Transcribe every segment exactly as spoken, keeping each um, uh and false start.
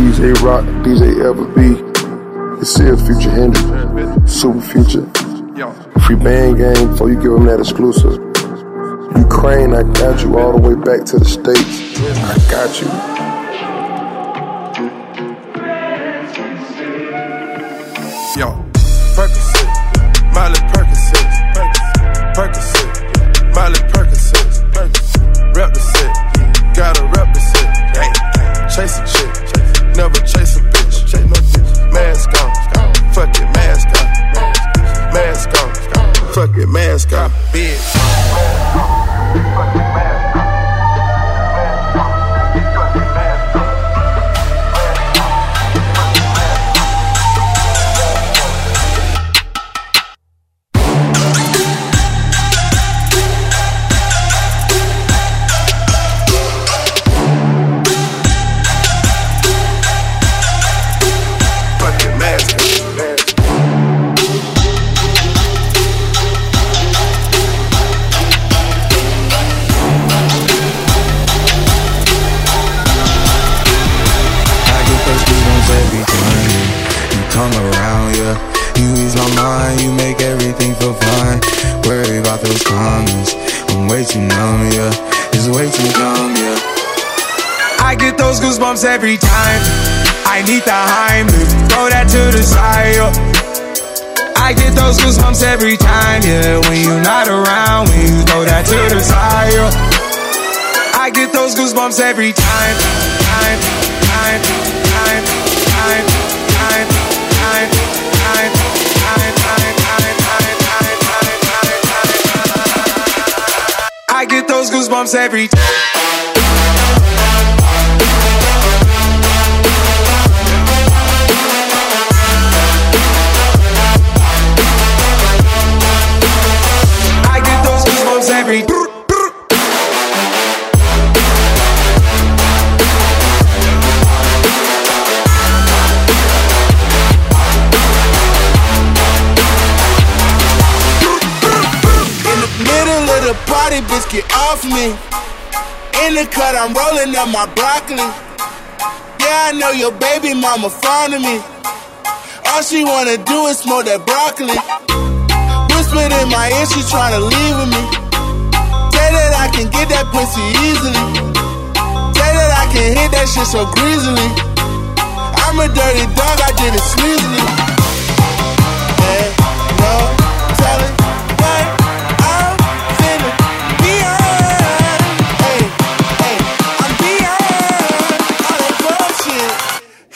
D J Rock, D J Ever B. It says Future Hendrix, Super Future. Free band game before you give them that exclusive. Ukraine, I got you all the way back to the States. I got you. Yo, Percocet, Miley Percocet, Percocet, Miley Percocet, rep the set, gotta rep the set, chase a chick, never chase a bitch, mask on, fuck it, mask on, mask on, fuck it, mask on, bitch. Every time I need the Heimlich, throw that to the side. Yo. I get those goosebumps every time, yeah. When you're not around, when you throw that to the side. Yo. I get those goosebumps every time, time, time, time, time, time, time, time, time, time, time, time, time, time. I get those goosebumps every time. Every time party, bitch, get off me. In the cut, I'm rolling up my broccoli. Yeah, I know your baby mama fond of me. All she wanna do is smoke that broccoli. Whispered in my ear, she tryna leave with me. Say that I can get that pussy easily. Say that I can hit that shit so greasily. I'm a dirty dog, I did it sleazily. And no telling what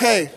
hey.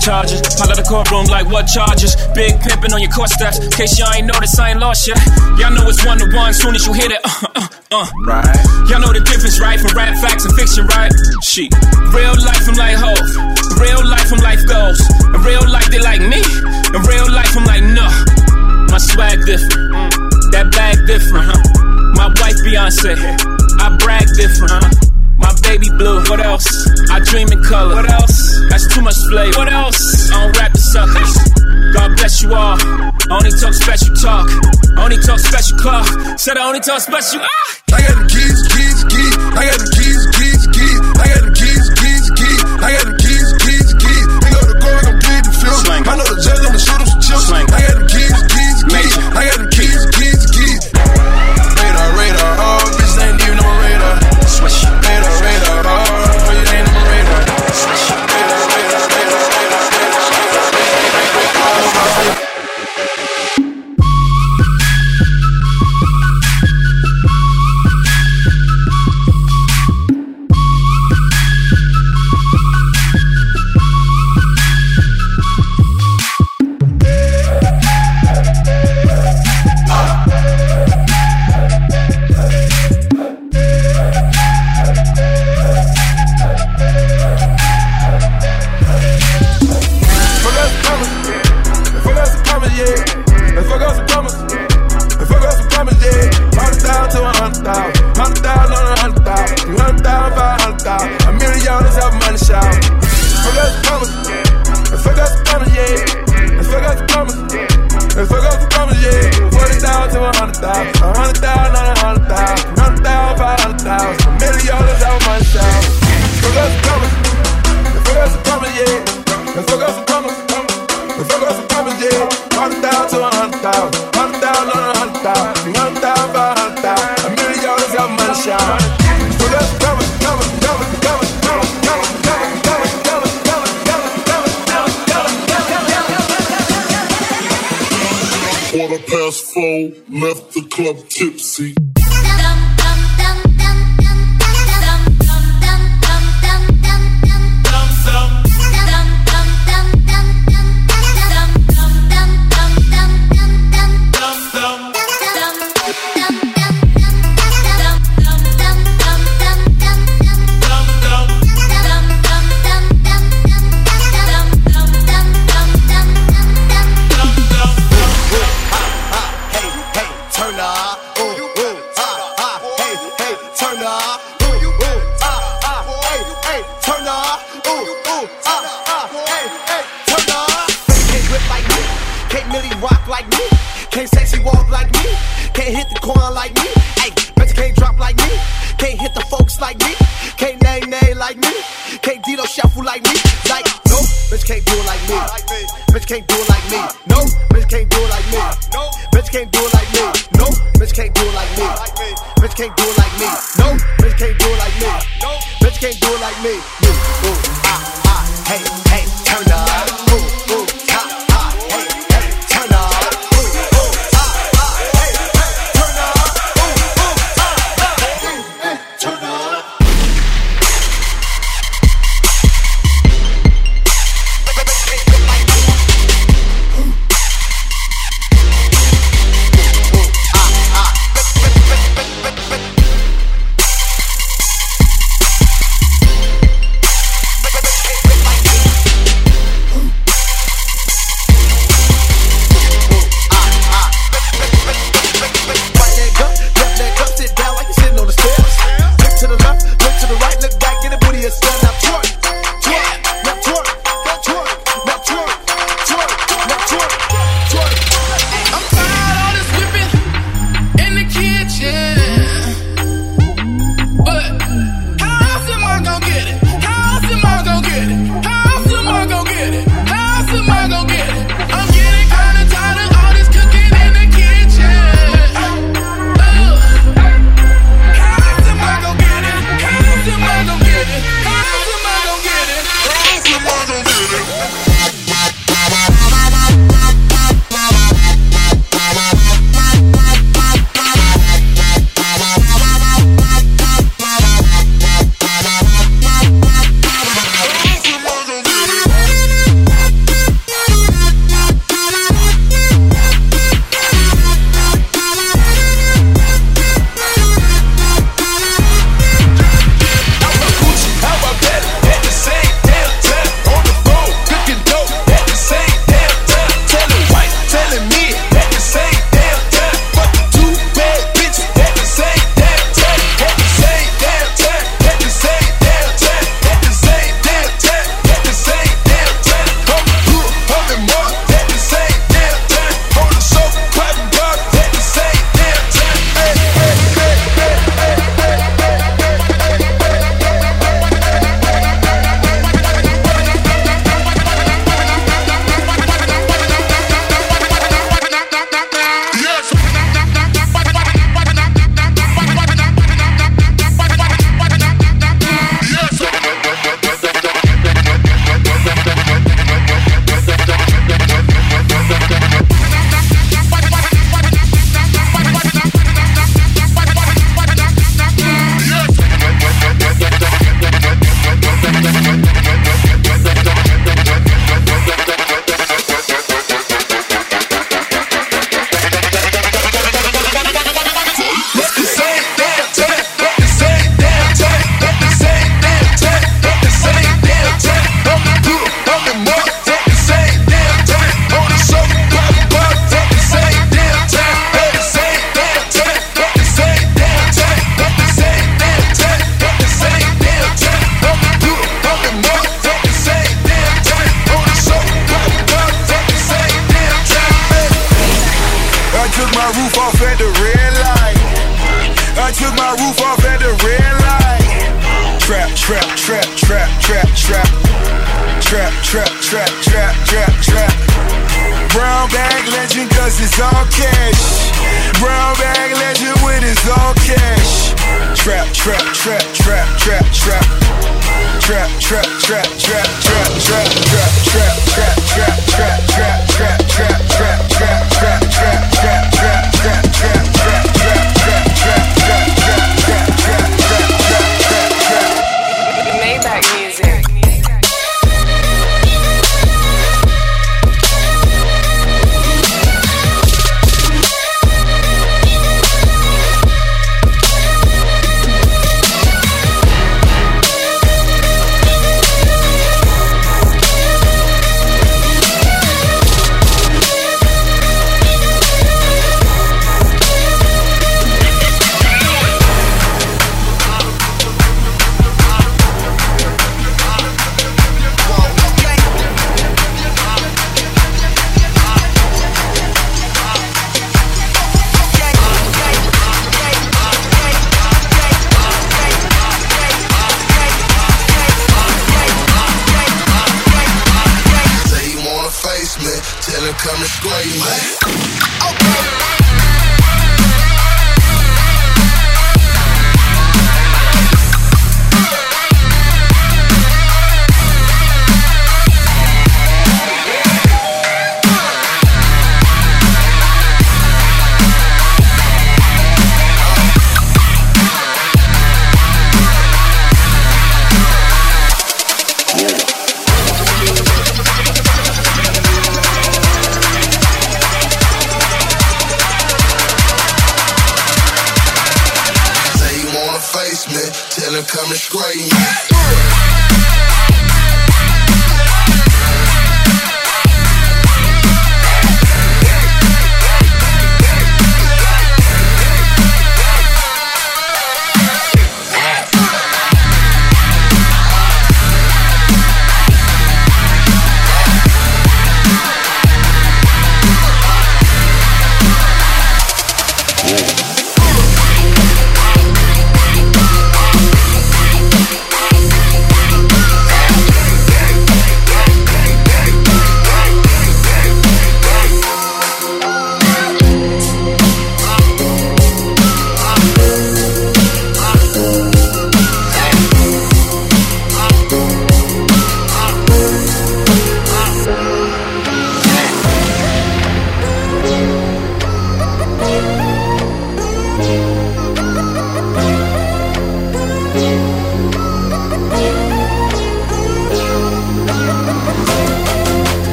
charges. My leather courtroom like what charges? Big pimpin' on your court steps. In case y'all ain't noticed, I ain't lost yet. Y'all know it's one to one soon as you hit it. Uh, uh, uh. Right. Y'all know the difference, right? From rap facts and fiction, right? Shit. Real life, I'm like hoes. In real life, I'm like ghosts. In real life, they like me. In real life, I'm like no. My swag different. Mm. That bag different, huh? My wife Beyonce. I brag different, huh? My baby blue, what else? I dream in color, what else? That's too much flavor, what else? I don't rap the suckers. God bless you all. I only talk special talk. I only talk special clock. Said I only talk special. Ah! I got the keys, keys, keys. I got the keys, keys, keys. I got the keys, keys, keys. I got the keys, keys, keys. They go to court, I'm plead the field. I know the judge, I'ma shoot him some chips. I got the keys, keys, keys. I got the keys, keys, keys. Radar, radar, oh, bitch, they ain't even on my radar. Swish.